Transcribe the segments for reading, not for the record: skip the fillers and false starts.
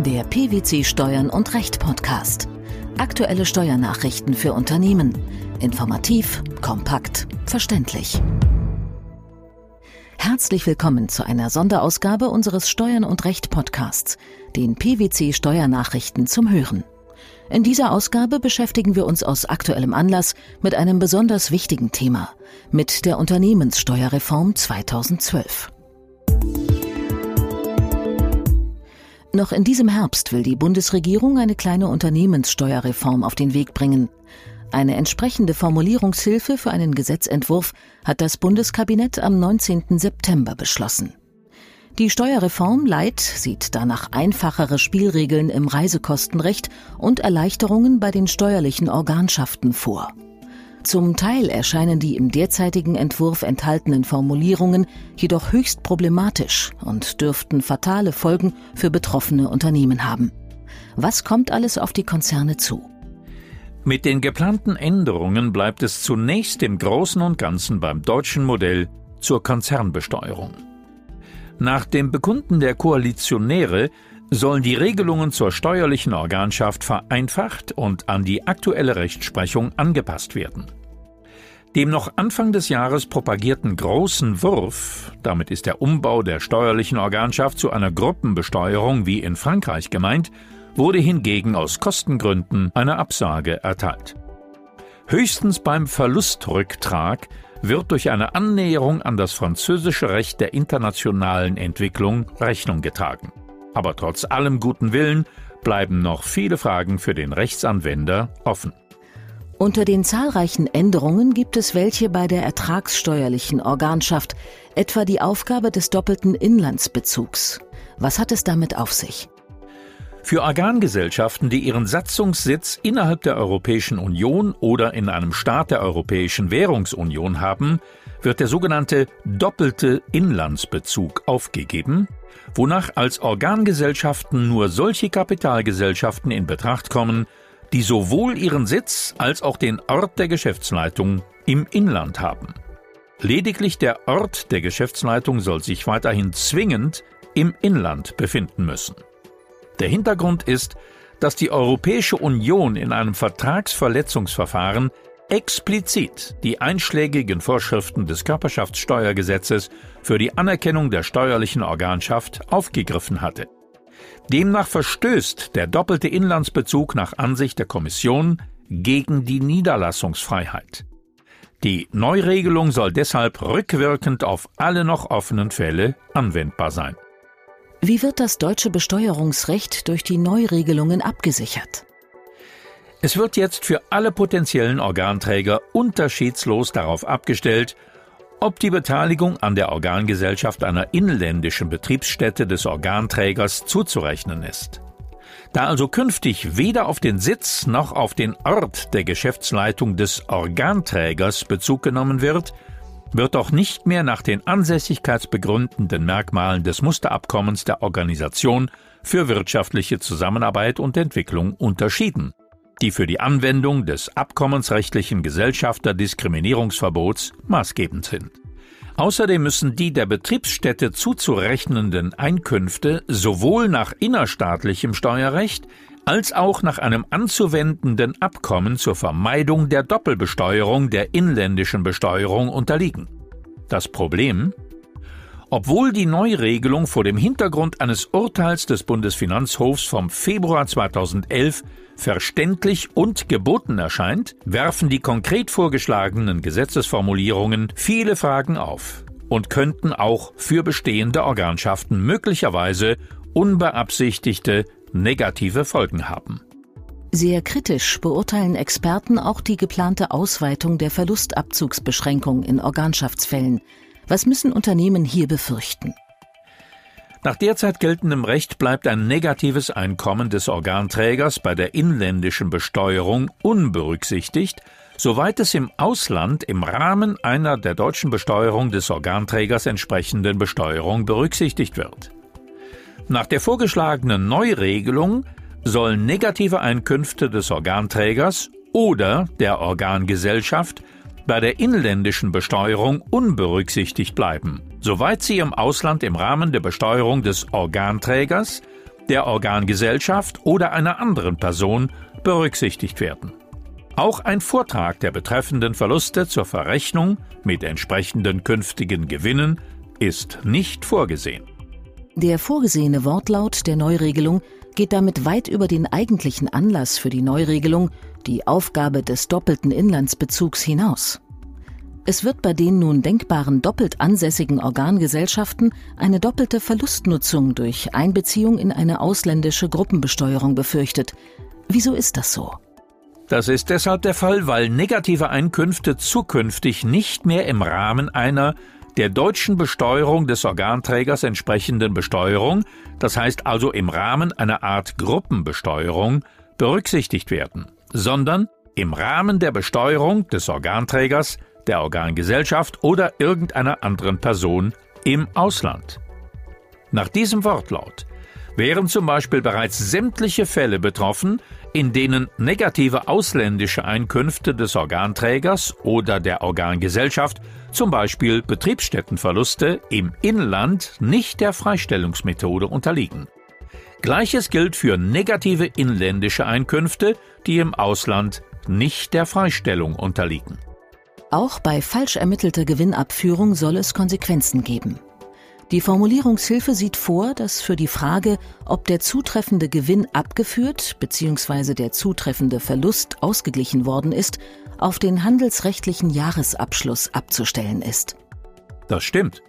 Der PwC Steuern und Recht Podcast. Aktuelle Steuernachrichten für Unternehmen. Informativ, kompakt, verständlich. Herzlich willkommen zu einer Sonderausgabe unseres Steuern und Recht Podcasts, den PwC Steuernachrichten zum Hören. In dieser Ausgabe beschäftigen wir uns aus aktuellem Anlass mit einem besonders wichtigen Thema, mit der Unternehmenssteuerreform 2012. Noch in diesem Herbst will die Bundesregierung eine kleine Unternehmenssteuerreform auf den Weg bringen. Eine entsprechende Formulierungshilfe für einen Gesetzentwurf hat das Bundeskabinett am 19. September beschlossen. Die Steuerreform Light sieht danach einfachere Spielregeln im Reisekostenrecht und Erleichterungen bei den steuerlichen Organschaften vor. Zum Teil erscheinen die im derzeitigen Entwurf enthaltenen Formulierungen jedoch höchst problematisch und dürften fatale Folgen für betroffene Unternehmen haben. Was kommt alles auf die Konzerne zu? Mit den geplanten Änderungen bleibt es zunächst im Großen und Ganzen beim deutschen Modell zur Konzernbesteuerung. Nach dem Bekunden der Koalitionäre sollen die Regelungen zur steuerlichen Organschaft vereinfacht und an die aktuelle Rechtsprechung angepasst werden. Dem noch Anfang des Jahres propagierten großen Wurf, damit ist der Umbau der steuerlichen Organschaft zu einer Gruppenbesteuerung wie in Frankreich gemeint, wurde hingegen aus Kostengründen eine Absage erteilt. Höchstens beim Verlustrücktrag wird durch eine Annäherung an das französische Recht der internationalen Entwicklung Rechnung getragen. Aber trotz allem guten Willen bleiben noch viele Fragen für den Rechtsanwender offen. Unter den zahlreichen Änderungen gibt es welche bei der ertragssteuerlichen Organschaft, etwa die Aufgabe des doppelten Inlandsbezugs. Was hat es damit auf sich? Für Organgesellschaften, die ihren Satzungssitz innerhalb der Europäischen Union oder in einem Staat der Europäischen Währungsunion haben, wird der sogenannte doppelte Inlandsbezug aufgegeben, wonach als Organgesellschaften nur solche Kapitalgesellschaften in Betracht kommen, die sowohl ihren Sitz als auch den Ort der Geschäftsleitung im Inland haben. Lediglich der Ort der Geschäftsleitung soll sich weiterhin zwingend im Inland befinden müssen. Der Hintergrund ist, dass die Europäische Union in einem Vertragsverletzungsverfahren explizit die einschlägigen Vorschriften des Körperschaftssteuergesetzes für die Anerkennung der steuerlichen Organschaft aufgegriffen hatte. Demnach verstößt der doppelte Inlandsbezug nach Ansicht der Kommission gegen die Niederlassungsfreiheit. Die Neuregelung soll deshalb rückwirkend auf alle noch offenen Fälle anwendbar sein. Wie wird das deutsche Besteuerungsrecht durch die Neuregelungen abgesichert? Es wird jetzt für alle potenziellen Organträger unterschiedslos darauf abgestellt, ob die Beteiligung an der Organgesellschaft einer inländischen Betriebsstätte des Organträgers zuzurechnen ist. Da also künftig weder auf den Sitz noch auf den Ort der Geschäftsleitung des Organträgers Bezug genommen wird, wird auch nicht mehr nach den ansässigkeitsbegründenden Merkmalen des Musterabkommens der Organisation für wirtschaftliche Zusammenarbeit und Entwicklung unterschieden, die für die Anwendung des abkommensrechtlichen Gesellschafterdiskriminierungsverbots maßgebend sind. Außerdem müssen die der Betriebsstätte zuzurechnenden Einkünfte sowohl nach innerstaatlichem Steuerrecht als auch nach einem anzuwendenden Abkommen zur Vermeidung der Doppelbesteuerung der inländischen Besteuerung unterliegen. Das Problem? Obwohl die Neuregelung vor dem Hintergrund eines Urteils des Bundesfinanzhofs vom Februar 2011 verständlich und geboten erscheint, werfen die konkret vorgeschlagenen Gesetzesformulierungen viele Fragen auf und könnten auch für bestehende Organschaften möglicherweise unbeabsichtigte negative Folgen haben. Sehr kritisch beurteilen Experten auch die geplante Ausweitung der Verlustabzugsbeschränkung in Organschaftsfällen. Was müssen Unternehmen hier befürchten? Nach derzeit geltendem Recht bleibt ein negatives Einkommen des Organträgers bei der inländischen Besteuerung unberücksichtigt, soweit es im Ausland im Rahmen einer der deutschen Besteuerung des Organträgers entsprechenden Besteuerung berücksichtigt wird. Nach der vorgeschlagenen Neuregelung sollen negative Einkünfte des Organträgers oder der Organgesellschaft bei der inländischen Besteuerung unberücksichtigt bleiben, soweit sie im Ausland im Rahmen der Besteuerung des Organträgers der Organgesellschaft oder einer anderen Person berücksichtigt werden. Auch ein Vortrag der betreffenden Verluste zur Verrechnung mit entsprechenden künftigen Gewinnen ist nicht vorgesehen. Der vorgesehene Wortlaut der Neuregelung geht damit weit über den eigentlichen Anlass für die Neuregelung, die Aufgabe des doppelten Inlandsbezugs, hinaus. Es wird bei den nun denkbaren doppelt ansässigen Organgesellschaften eine doppelte Verlustnutzung durch Einbeziehung in eine ausländische Gruppenbesteuerung befürchtet. Wieso ist das so? Das ist deshalb der Fall, weil negative Einkünfte zukünftig nicht mehr im Rahmen einer der deutschen Besteuerung des Organträgers entsprechenden Besteuerung, das heißt also im Rahmen einer Art Gruppenbesteuerung, berücksichtigt werden, sondern im Rahmen der Besteuerung des Organträgers, der Organgesellschaft oder irgendeiner anderen Person im Ausland. Nach diesem Wortlaut wären zum Beispiel bereits sämtliche Fälle betroffen, in denen negative ausländische Einkünfte des Organträgers oder der Organgesellschaft, zum Beispiel Betriebsstättenverluste, im Inland nicht der Freistellungsmethode unterliegen. Gleiches gilt für negative inländische Einkünfte, die im Ausland nicht der Freistellung unterliegen. Auch bei falsch ermittelter Gewinnabführung soll es Konsequenzen geben. Die Formulierungshilfe sieht vor, dass für die Frage, ob der zutreffende Gewinn abgeführt bzw. der zutreffende Verlust ausgeglichen worden ist, auf den handelsrechtlichen Jahresabschluss abzustellen ist. Das stimmt.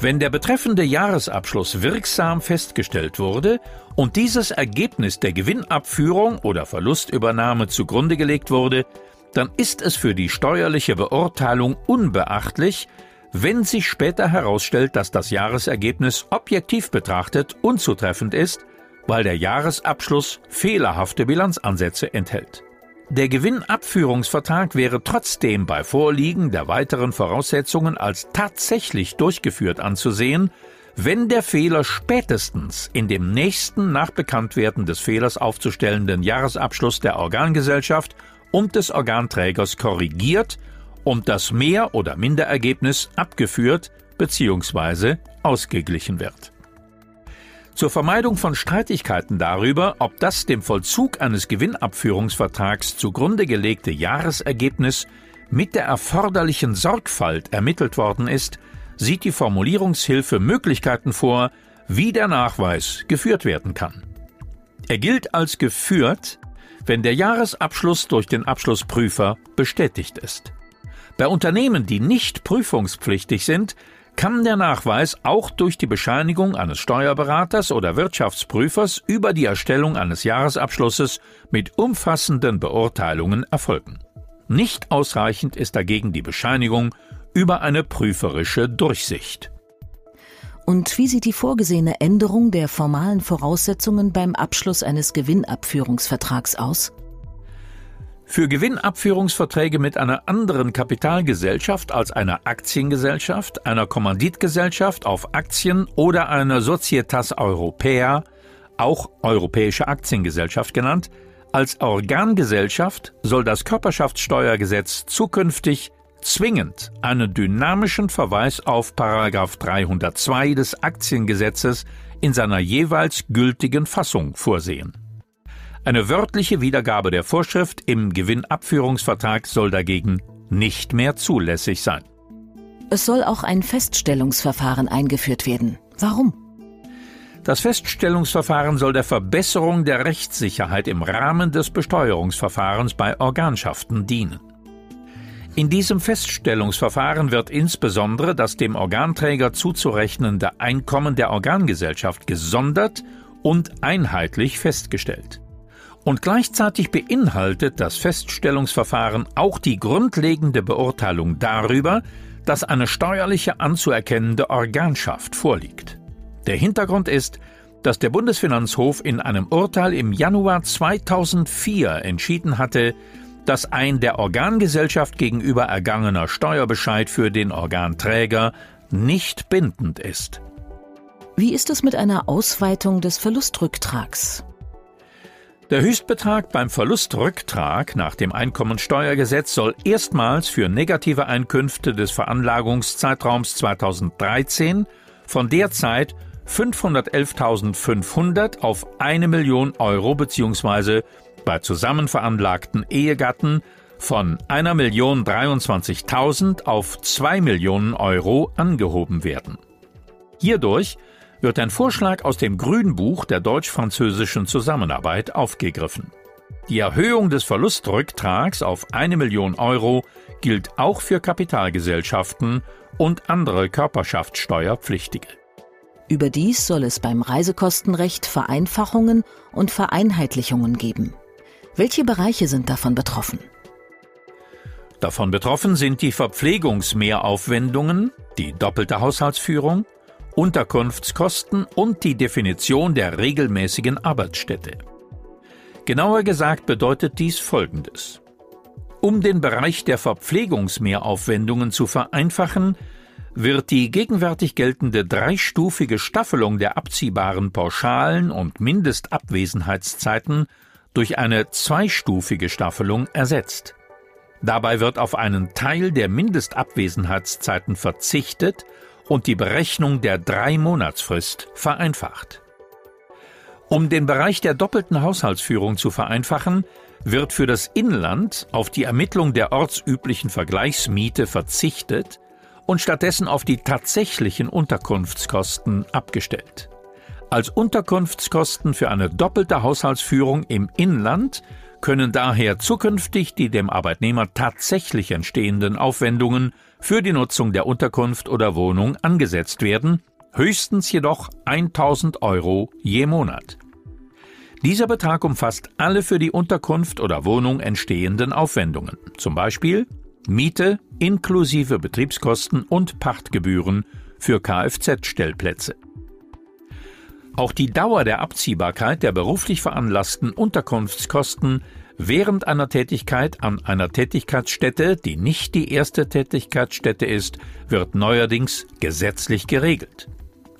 Wenn der betreffende Jahresabschluss wirksam festgestellt wurde und dieses Ergebnis der Gewinnabführung oder Verlustübernahme zugrunde gelegt wurde, dann ist es für die steuerliche Beurteilung unbeachtlich, wenn sich später herausstellt, dass das Jahresergebnis objektiv betrachtet unzutreffend ist, weil der Jahresabschluss fehlerhafte Bilanzansätze enthält. Der Gewinnabführungsvertrag wäre trotzdem bei Vorliegen der weiteren Voraussetzungen als tatsächlich durchgeführt anzusehen, wenn der Fehler spätestens in dem nächsten nach Bekanntwerden des Fehlers aufzustellenden Jahresabschluss der Organgesellschaft und des Organträgers korrigiert und das Mehr- oder Minderergebnis abgeführt bzw. ausgeglichen wird. Zur Vermeidung von Streitigkeiten darüber, ob das dem Vollzug eines Gewinnabführungsvertrags zugrunde gelegte Jahresergebnis mit der erforderlichen Sorgfalt ermittelt worden ist, sieht die Formulierungshilfe Möglichkeiten vor, wie der Nachweis geführt werden kann. Er gilt als geführt, wenn der Jahresabschluss durch den Abschlussprüfer bestätigt ist. Bei Unternehmen, die nicht prüfungspflichtig sind, kann der Nachweis auch durch die Bescheinigung eines Steuerberaters oder Wirtschaftsprüfers über die Erstellung eines Jahresabschlusses mit umfassenden Beurteilungen erfolgen. Nicht ausreichend ist dagegen die Bescheinigung über eine prüferische Durchsicht. Und wie sieht die vorgesehene Änderung der formalen Voraussetzungen beim Abschluss eines Gewinnabführungsvertrags aus? Für Gewinnabführungsverträge mit einer anderen Kapitalgesellschaft als einer Aktiengesellschaft, einer Kommanditgesellschaft auf Aktien oder einer Societas Europaea, auch Europäische Aktiengesellschaft genannt, als Organgesellschaft soll das Körperschaftssteuergesetz zukünftig zwingend einen dynamischen Verweis auf § 302 des Aktiengesetzes in seiner jeweils gültigen Fassung vorsehen. Eine wörtliche Wiedergabe der Vorschrift im Gewinnabführungsvertrag soll dagegen nicht mehr zulässig sein. Es soll auch ein Feststellungsverfahren eingeführt werden. Warum? Das Feststellungsverfahren soll der Verbesserung der Rechtssicherheit im Rahmen des Besteuerungsverfahrens bei Organschaften dienen. In diesem Feststellungsverfahren wird insbesondere das dem Organträger zuzurechnende Einkommen der Organgesellschaft gesondert und einheitlich festgestellt. Und gleichzeitig beinhaltet das Feststellungsverfahren auch die grundlegende Beurteilung darüber, dass eine steuerliche anzuerkennende Organschaft vorliegt. Der Hintergrund ist, dass der Bundesfinanzhof in einem Urteil im Januar 2004 entschieden hatte, dass ein der Organgesellschaft gegenüber ergangener Steuerbescheid für den Organträger nicht bindend ist. Wie ist es mit einer Ausweitung des Verlustrücktrags? Der Höchstbetrag beim Verlustrücktrag nach dem Einkommensteuergesetz soll erstmals für negative Einkünfte des Veranlagungszeitraums 2013 von derzeit 511.500 auf 1 Million Euro bzw. bei zusammenveranlagten Ehegatten von 1.023.000 auf 2 Millionen Euro angehoben werden. Hierdurch wird ein Vorschlag aus dem Grünbuch der deutsch-französischen Zusammenarbeit aufgegriffen. Die Erhöhung des Verlustrücktrags auf 1 Million Euro gilt auch für Kapitalgesellschaften und andere Körperschaftssteuerpflichtige. Überdies soll es beim Reisekostenrecht Vereinfachungen und Vereinheitlichungen geben. Welche Bereiche sind davon betroffen? Davon betroffen sind die Verpflegungsmehraufwendungen, die doppelte Haushaltsführung, Unterkunftskosten und die Definition der regelmäßigen Arbeitsstätte. Genauer gesagt bedeutet dies Folgendes. Um den Bereich der Verpflegungsmehraufwendungen zu vereinfachen, wird die gegenwärtig geltende dreistufige Staffelung der abziehbaren Pauschalen und Mindestabwesenheitszeiten durch eine zweistufige Staffelung ersetzt. Dabei wird auf einen Teil der Mindestabwesenheitszeiten verzichtet und die Berechnung der 3-Monatsfrist vereinfacht. Um den Bereich der doppelten Haushaltsführung zu vereinfachen, wird für das Inland auf die Ermittlung der ortsüblichen Vergleichsmiete verzichtet und stattdessen auf die tatsächlichen Unterkunftskosten abgestellt. Als Unterkunftskosten für eine doppelte Haushaltsführung im Inland können daher zukünftig die dem Arbeitnehmer tatsächlich entstehenden Aufwendungen für die Nutzung der Unterkunft oder Wohnung angesetzt werden, höchstens jedoch 1.000 Euro je Monat. Dieser Betrag umfasst alle für die Unterkunft oder Wohnung entstehenden Aufwendungen, zum Beispiel Miete inklusive Betriebskosten und Pachtgebühren für Kfz-Stellplätze. Auch die Dauer der Abziehbarkeit der beruflich veranlassten Unterkunftskosten während einer Tätigkeit an einer Tätigkeitsstätte, die nicht die erste Tätigkeitsstätte ist, wird neuerdings gesetzlich geregelt.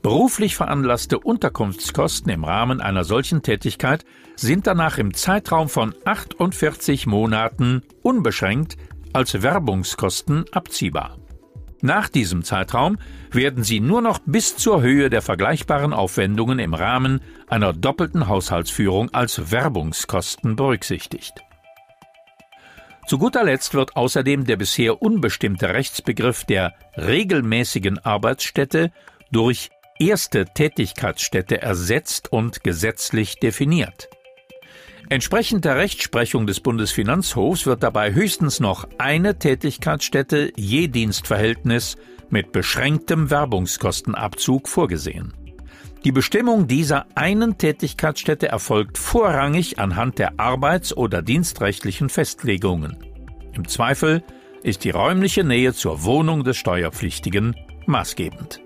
Beruflich veranlasste Unterkunftskosten im Rahmen einer solchen Tätigkeit sind danach im Zeitraum von 48 Monaten unbeschränkt als Werbungskosten abziehbar. Nach diesem Zeitraum werden sie nur noch bis zur Höhe der vergleichbaren Aufwendungen im Rahmen einer doppelten Haushaltsführung als Werbungskosten berücksichtigt. Zu guter Letzt wird außerdem der bisher unbestimmte Rechtsbegriff der regelmäßigen Arbeitsstätte durch erste Tätigkeitsstätte ersetzt und gesetzlich definiert. Entsprechend der Rechtsprechung des Bundesfinanzhofs wird dabei höchstens noch eine Tätigkeitsstätte je Dienstverhältnis mit beschränktem Werbungskostenabzug vorgesehen. Die Bestimmung dieser einen Tätigkeitsstätte erfolgt vorrangig anhand der arbeits- oder dienstrechtlichen Festlegungen. Im Zweifel ist die räumliche Nähe zur Wohnung des Steuerpflichtigen maßgebend.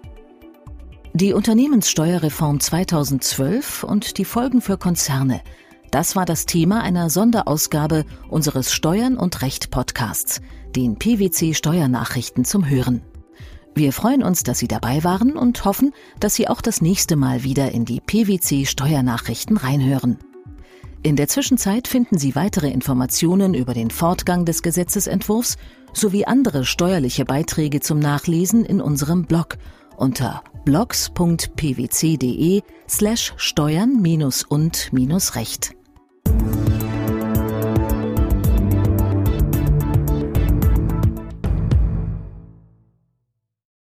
Die Unternehmenssteuerreform 2012 und die Folgen für Konzerne – das war das Thema einer Sonderausgabe unseres Steuern und Recht Podcasts, den PwC Steuernachrichten zum Hören. Wir freuen uns, dass Sie dabei waren und hoffen, dass Sie auch das nächste Mal wieder in die PwC Steuernachrichten reinhören. In der Zwischenzeit finden Sie weitere Informationen über den Fortgang des Gesetzesentwurfs sowie andere steuerliche Beiträge zum Nachlesen in unserem Blog unter blogs.pwc.de/steuern-und-recht.